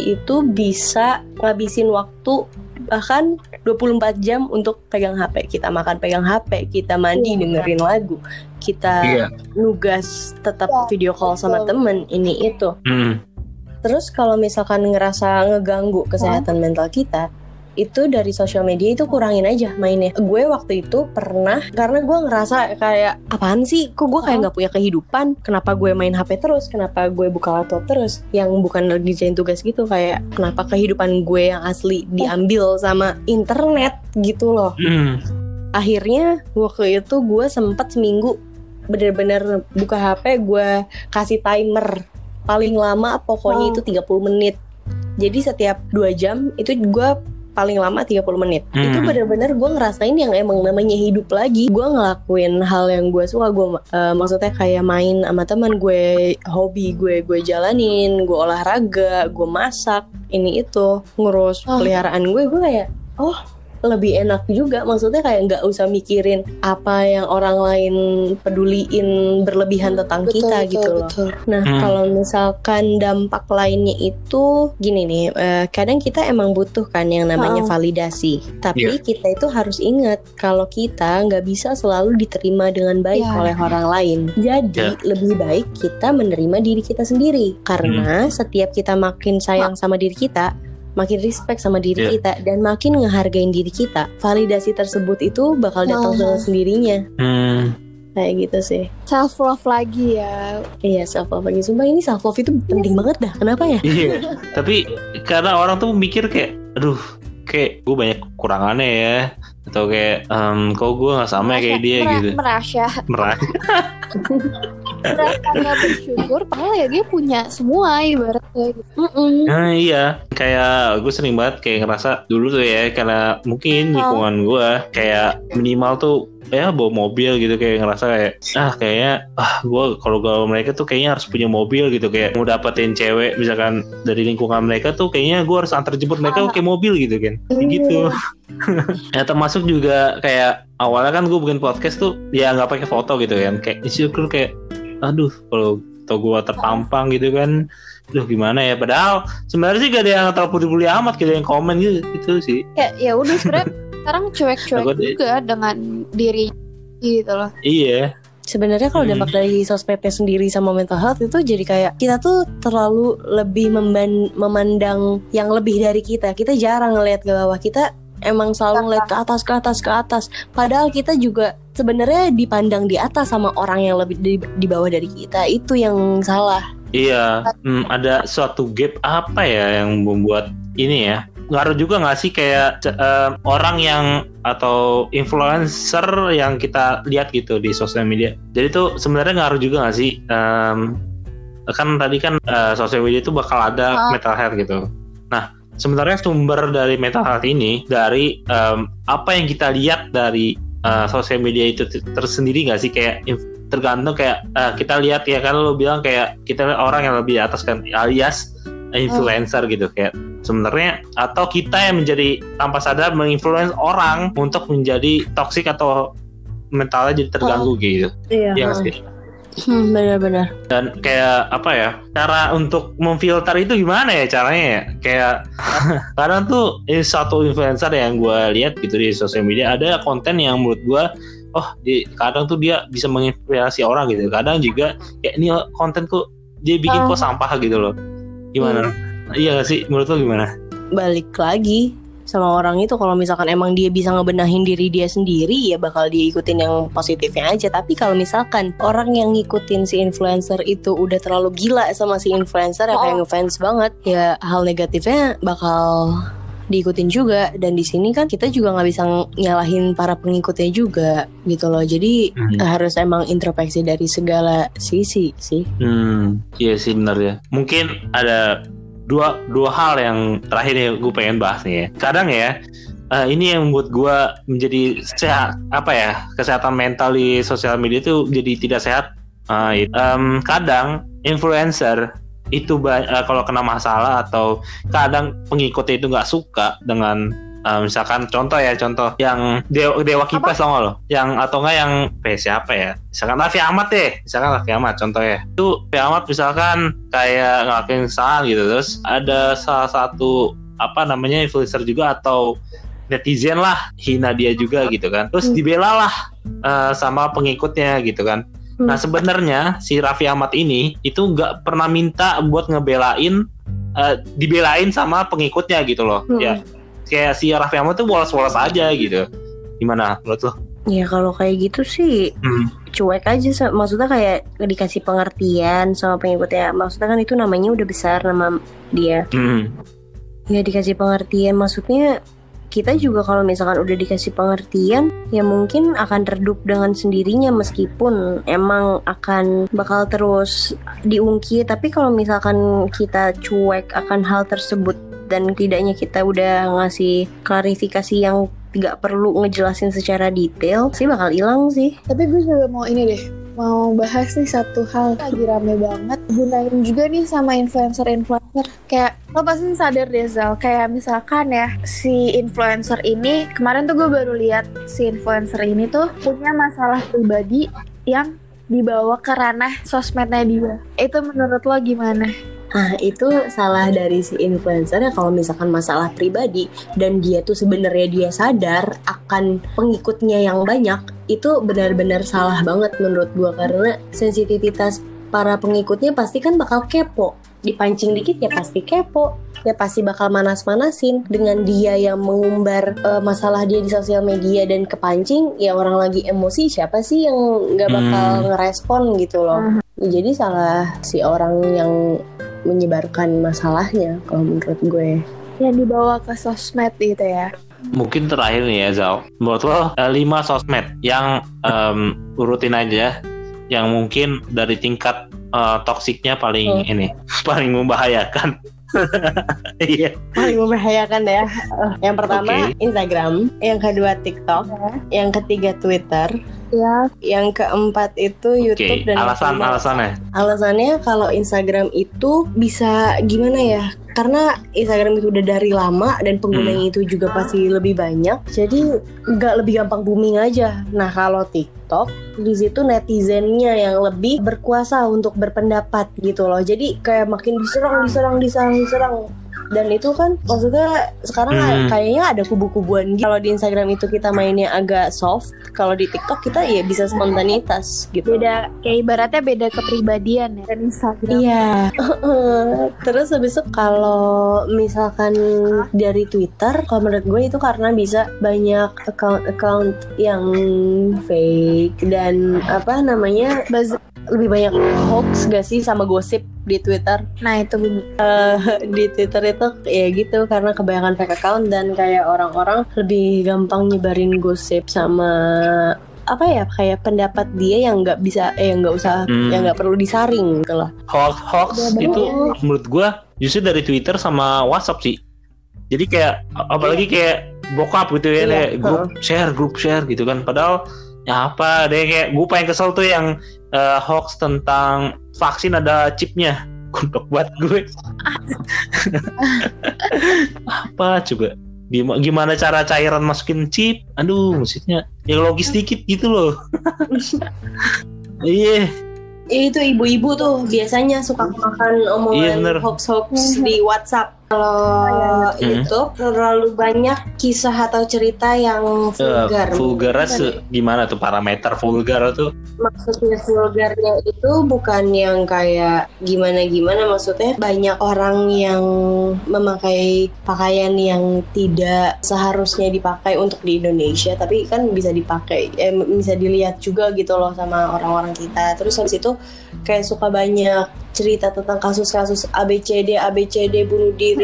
itu bisa ngabisin waktu bahkan 24 jam untuk pegang HP. Kita makan pegang HP, kita mandi dengerin lagu, kita nugas tetap video call sama temen ini itu. Terus kalau misalkan ngerasa ngeganggu kesehatan mental kita, itu dari sosial media itu kurangin aja mainnya. Gue waktu itu pernah, karena gue ngerasa kayak apaan sih, kok gue kayak gak punya kehidupan, kenapa gue main HP terus, kenapa gue buka laptop terus, yang bukan lagi ngerjain tugas gitu. Kayak kenapa kehidupan gue yang asli diambil sama internet gitu loh. Akhirnya waktu itu gue sempet seminggu bener-bener buka HP, gue kasih timer paling lama pokoknya itu 30 menit. Jadi setiap 2 jam itu gue paling lama 30 menit. Itu benar-benar gue ngerasain yang emang namanya hidup lagi. Gue ngelakuin hal yang gue suka. Gue maksudnya kayak main sama teman gue, hobi gue jalanin, gue olahraga, gue masak, ini itu, ngurus peliharaan gue kayak lebih enak juga. Maksudnya kayak nggak usah mikirin apa yang orang lain peduliin berlebihan tentang kita. Nah kalau misalkan dampak lainnya itu gini nih, kadang kita emang butuh kan yang namanya validasi, tapi kita itu harus ingat kalau kita nggak bisa selalu diterima dengan baik oleh orang lain. Jadi lebih baik kita menerima diri kita sendiri, karena setiap kita makin sayang sama diri kita, makin respect sama diri kita, dan makin ngehargain diri kita, validasi tersebut itu bakal datang dengan sendirinya. Kayak gitu sih. Self love lagi ya. Iya, self love lagi. Sumpah ini self love itu penting banget dah. Kenapa ya? Tapi karena orang tuh mikir kayak aduh, kayak gue banyak kekurangannya ya, atau kayak kok gue gak sama kayak dia gitu. Merasa gak bersyukur, padahal ya dia punya semua ibaratnya gitu. Nah iya, kayak gue sering banget kayak ngerasa dulu tuh ya, karena mungkin lingkungan gue kayak minimal tuh ya bawa mobil gitu, kayak ngerasa kayak gue kalau gaul mereka tuh kayaknya harus punya mobil gitu. Kayak mau dapetin cewek misalkan dari lingkungan mereka tuh kayaknya gue harus antar jemput mereka pakai mobil gitu kan. Gitu. Termasuk juga kayak awalnya kan gue bikin podcast tuh ya nggak pakai foto gitu kan, kayak insecure kayak aduh kalau foto gue terpampang gitu kan, aduh gimana ya, padahal sebenarnya sih gak ada yang terlalu peduli amat gitu yang komen gitu, gitu sih ya. Ya udah sebenarnya sekarang cuek-cuek juga dengan diri gitu loh. Iya. Sebenarnya kalau dampak dari sosmednya sendiri sama mental health itu jadi kayak kita tuh terlalu lebih memandang yang lebih dari kita. Kita jarang ngelihat ke bawah, kita emang selalu ngelihat ke atas. Padahal kita juga sebenarnya dipandang di atas sama orang yang lebih di bawah dari kita. Itu yang salah. Iya. Ada suatu gap apa ya yang membuat ini ya? Ngaruh juga nggak sih kayak orang yang atau influencer yang kita lihat gitu di sosial media. Jadi tuh sebenarnya ngaruh juga nggak sih? Kan tadi kan sosial media itu bakal ada mental health gitu. Nah sebenarnya sumber dari mental health ini dari apa yang kita lihat dari sosial media itu tersendiri nggak sih? Kayak tergantung kayak kita lihat ya kan, lo bilang kayak kita lihat orang yang lebih di atas kan alias influencer gitu kayak. Sebenarnya atau kita yang menjadi tanpa sadar menginfluence orang untuk menjadi toksik atau mentalnya jadi terganggu gitu. Iya. Ya, benar-benar. Dan kayak apa ya? Cara untuk memfilter itu gimana ya caranya ya? Kayak kadang tuh satu influencer yang gue lihat gitu di sosial media ada konten yang menurut gue kadang tuh dia bisa menginspirasi orang gitu. Kadang juga kayak ini kontenku dia bikin kok sampah gitu loh. Gimana? Iya gak sih? Menurut lo gimana? Balik lagi sama orang itu, kalau misalkan emang dia bisa ngebenahin diri dia sendiri, ya bakal dia ikutin yang positifnya aja. Tapi kalau misalkan orang yang ngikutin si influencer itu udah terlalu gila sama si influencer, yang kayak ngefans banget, ya hal negatifnya bakal diikutin juga. Dan di sini kan kita juga nggak bisa nyalahin para pengikutnya juga gitu loh. Jadi harus emang introspeksi dari segala sisi sih. Iya sih, benar ya. Mungkin ada dua hal yang terakhir yang gue pengen bahas nih ya. Kadang ya ini yang membuat gue menjadi sehat, apa ya, kesehatan mental di sosial media itu jadi tidak sehat. Kadang influencer itu kalau kena masalah atau kadang pengikutnya itu nggak suka dengan misalkan contoh yang dewa kipas sama lo, yang atau nggak yang siapa ya, misalkan Raffi Ahmad contohnya itu Raffi Ahmad misalkan kayak ngelakuin kesalahan gitu, terus ada salah satu apa namanya influencer juga atau netizen lah hina dia juga gitu kan, terus dibela lah sama pengikutnya gitu kan. Nah sebenarnya si Raffi Ahmad ini itu nggak pernah minta buat ngebelain, dibelain sama pengikutnya gitu loh. Ya kayak si Raffi Ahmad tuh bolos-bolos aja gitu. Gimana menurut lo? Ya kalau kayak gitu sih cuek aja. Maksudnya kayak dikasih pengertian sama pengikutnya. Maksudnya kan itu namanya udah besar nama dia. Ya dikasih pengertian, maksudnya kita juga kalau misalkan udah dikasih pengertian ya mungkin akan redup dengan sendirinya, meskipun emang akan bakal terus diungkit. Tapi kalau misalkan kita cuek akan hal tersebut dan tidaknya kita udah ngasih klarifikasi yang gak perlu ngejelasin secara detail sih, bakal hilang sih. Tapi gue juga mau ini deh, mau bahas nih satu hal lagi rame banget, gunain juga nih sama influencer. Kayak lo pasti sadar deh Zal, kayak misalkan ya si influencer ini, kemarin tuh gue baru lihat si influencer ini tuh punya masalah pribadi yang dibawa ke ranah sosmednya dia. Itu menurut lo gimana? Ah itu salah dari si influencer ya, kalau misalkan masalah pribadi dan dia tuh sebenarnya dia sadar akan pengikutnya yang banyak, itu benar-benar salah banget menurut gua, karena sensitivitas para pengikutnya pasti kan bakal kepo. Dipancing dikit ya pasti kepo, ya pasti bakal manas-manasin. Dengan dia yang mengumbar masalah dia di sosial media dan kepancing, ya orang lagi emosi siapa sih yang gak bakal ngerespon gitu loh. Jadi salah si orang yang menyebarkan masalahnya kalau menurut gue, yang dibawa ke sosmed gitu ya. Mungkin terakhir nih ya Zal, menurut lo 5 sosmed yang urutin aja yang mungkin dari tingkat toksiknya paling ini paling membahayakan. Iya. paling membahayakan ya. Yang pertama Instagram, yang kedua TikTok, yang ketiga Twitter, yang keempat itu YouTube dan alasannya kalau Instagram itu bisa gimana ya, karena Instagram itu udah dari lama dan penggunanya itu juga pasti lebih banyak, jadi nggak lebih gampang booming aja. Nah kalau TikTok di situ netizennya yang lebih berkuasa untuk berpendapat gitu loh, jadi kayak makin diserang dan itu kan maksudnya sekarang kayaknya ada kubu-kubuan gitu. Kalau di Instagram itu kita mainnya agak soft, kalau di TikTok kita ya bisa spontanitas gitu. Beda, kayak ibaratnya beda kepribadian ya dan Instagram. Iya. Terus habis itu kalau misalkan dari Twitter, kalau menurut gue itu karena bisa banyak account yang fake dan apa namanya, lebih banyak hoax gak sih sama gosip di Twitter. Nah itu di Twitter itu ya gitu, karena kebanyakan fake account dan kayak orang-orang lebih gampang nyebarin gosip sama apa ya, kayak pendapat dia yang nggak bisa yang nggak perlu disaring gitu lah. Hoax itu menurut gue justru dari Twitter sama WhatsApp sih. Jadi kayak apalagi kayak bokap gitu ya, kayak grup share gitu kan. Padahal ya apa deh, kayak gue pengen kesel tuh yang hoax tentang vaksin ada chipnya. Gondok buat gue. Apa coba? Gimana cara cairan masukin chip? Aduh, maksudnya yang logis dikit gitu loh. Iya. Itu ibu-ibu tuh biasanya suka makan omongan hoax-hoax di WhatsApp. Kalau YouTube terlalu banyak kisah atau cerita yang vulgar. Vulgarnya gimana tuh, parameter vulgar tuh? Maksudnya vulgarnya itu bukan yang kayak gimana-gimana, maksudnya banyak orang yang memakai pakaian yang tidak seharusnya dipakai untuk di Indonesia, tapi kan bisa dipakai, bisa dilihat juga gitu loh sama orang-orang kita. Terus habis itu kayak suka banyak cerita tentang kasus-kasus ABCD bunuh diri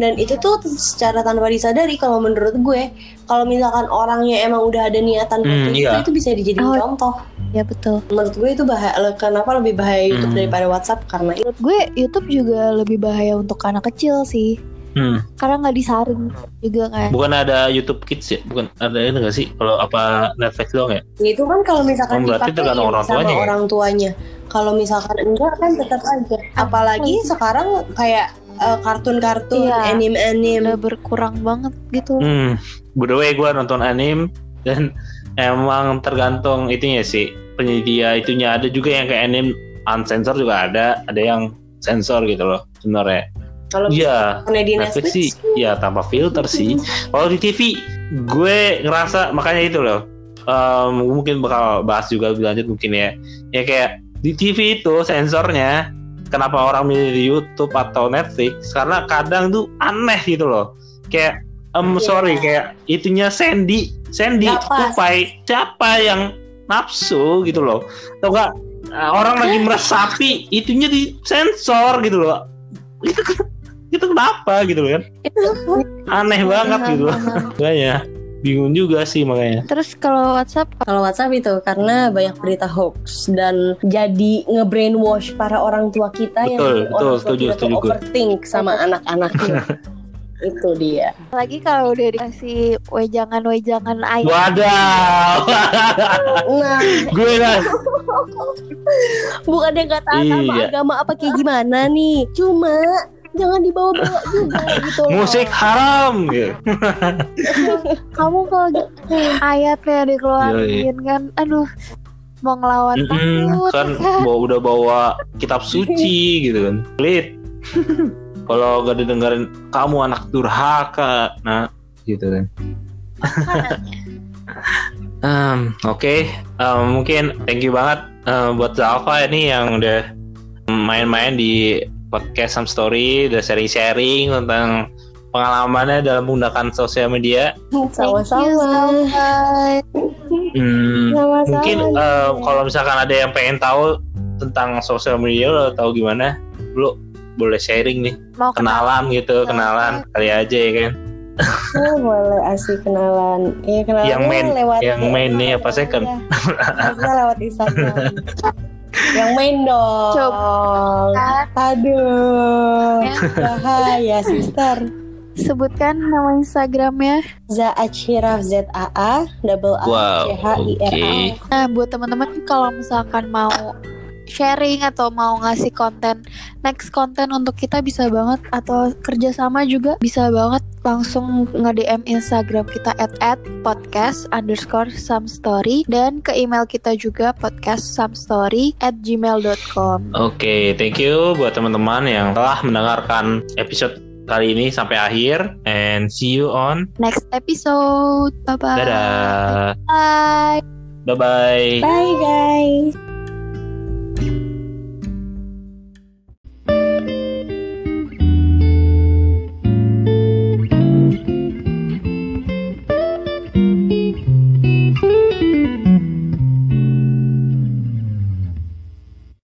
dan itu tuh secara tanpa disadari kalau menurut gue, kalau misalkan orangnya emang udah ada niatan itu bisa dijadiin contoh. Ya betul. Menurut gue itu bahaya. Kenapa lebih bahaya YouTube daripada WhatsApp? Karena menurut gue YouTube juga lebih bahaya untuk anak kecil sih. Karena nggak disaring juga kan. Bukan ada YouTube Kids ya? Bukan ada ini nggak sih? Kalau apa Netflix doang ya? Itu kan kalau misalkan dipakai sama orang tuanya. Kalau misalkan enggak kan tetap aja. Apalagi sekarang kayak kartun-kartun, anime-anime berkurang banget gitu. By the way, gue nonton anime dan emang tergantung itunya sih, penyedia itunya. Ada juga yang kayak anime unsensor juga ada yang sensor gitu loh sebenarnya. Kalau di Netflix sih ya tanpa filter sih. Kalau di TV gue ngerasa makanya itu loh. Mungkin bakal bahas juga lebih lanjut mungkin ya. Ya kayak di TV itu sensornya, kenapa orang milih di YouTube atau Netflix? Karena kadang tuh aneh gitu loh. Kayak kayak itunya Sandy Tupai, siapa yang nafsu gitu loh. Atau enggak orang lagi meresapi, itunya di sensor gitu loh. Itu kenapa gitu loh kan? Aneh banget gitu loh. Makanya bingung juga sih makanya. Terus kalau WhatsApp? Kalau WhatsApp itu karena banyak berita hoax dan jadi nge-brainwash para orang tua kita, yang overthink sama anak-anaknya. Itu dia. Lagi kalau udah dikasih wejangan air. Waduh. Nah, gue lah. Bukan yang gak tahan sama agama apa kayak gimana nih. Cuma jangan dibawa-bawa juga gitu loh. Musik haram gitu. Kamu kalau ayatnya dikeluarin kan, aduh, mau ngelawan takut kan, udah bawa kitab suci gitu kan, pelit. Kalau gak didengarin, kamu anak durhaka. Nah gitu kan. Mungkin thank you banget buat Zalfa ini yang udah main-main di Podcast Some Story, udah sharing-sharing tentang pengalamannya dalam menggunakan sosial media. Sama-sama. Mungkin kalau misalkan ada yang pengen tahu tentang sosial media lo atau gimana, lo boleh sharing nih. Mau kenalan kali aja ya kan. Oh, boleh asik kenalan. Iya kenalan. Yang main lewat apa second? Bisa lewat Instagram. Yang main dong. Coba. Aduh. Bahaya sister. Sebutkan nama Instagramnya. Zahira, ZAA Achira. Nah, buat teman-teman kalau misalkan mau sharing atau mau ngasih konten, next konten untuk kita bisa banget, atau kerjasama juga bisa banget, langsung nge-DM Instagram kita @podcast_somestory dan ke email kita juga podcastsomestory@gmail.com. Oke, thank you buat teman-teman yang telah mendengarkan episode kali ini sampai akhir, and see you on next episode. Bye bye. Dadah. Bye. Bye bye. Bye guys.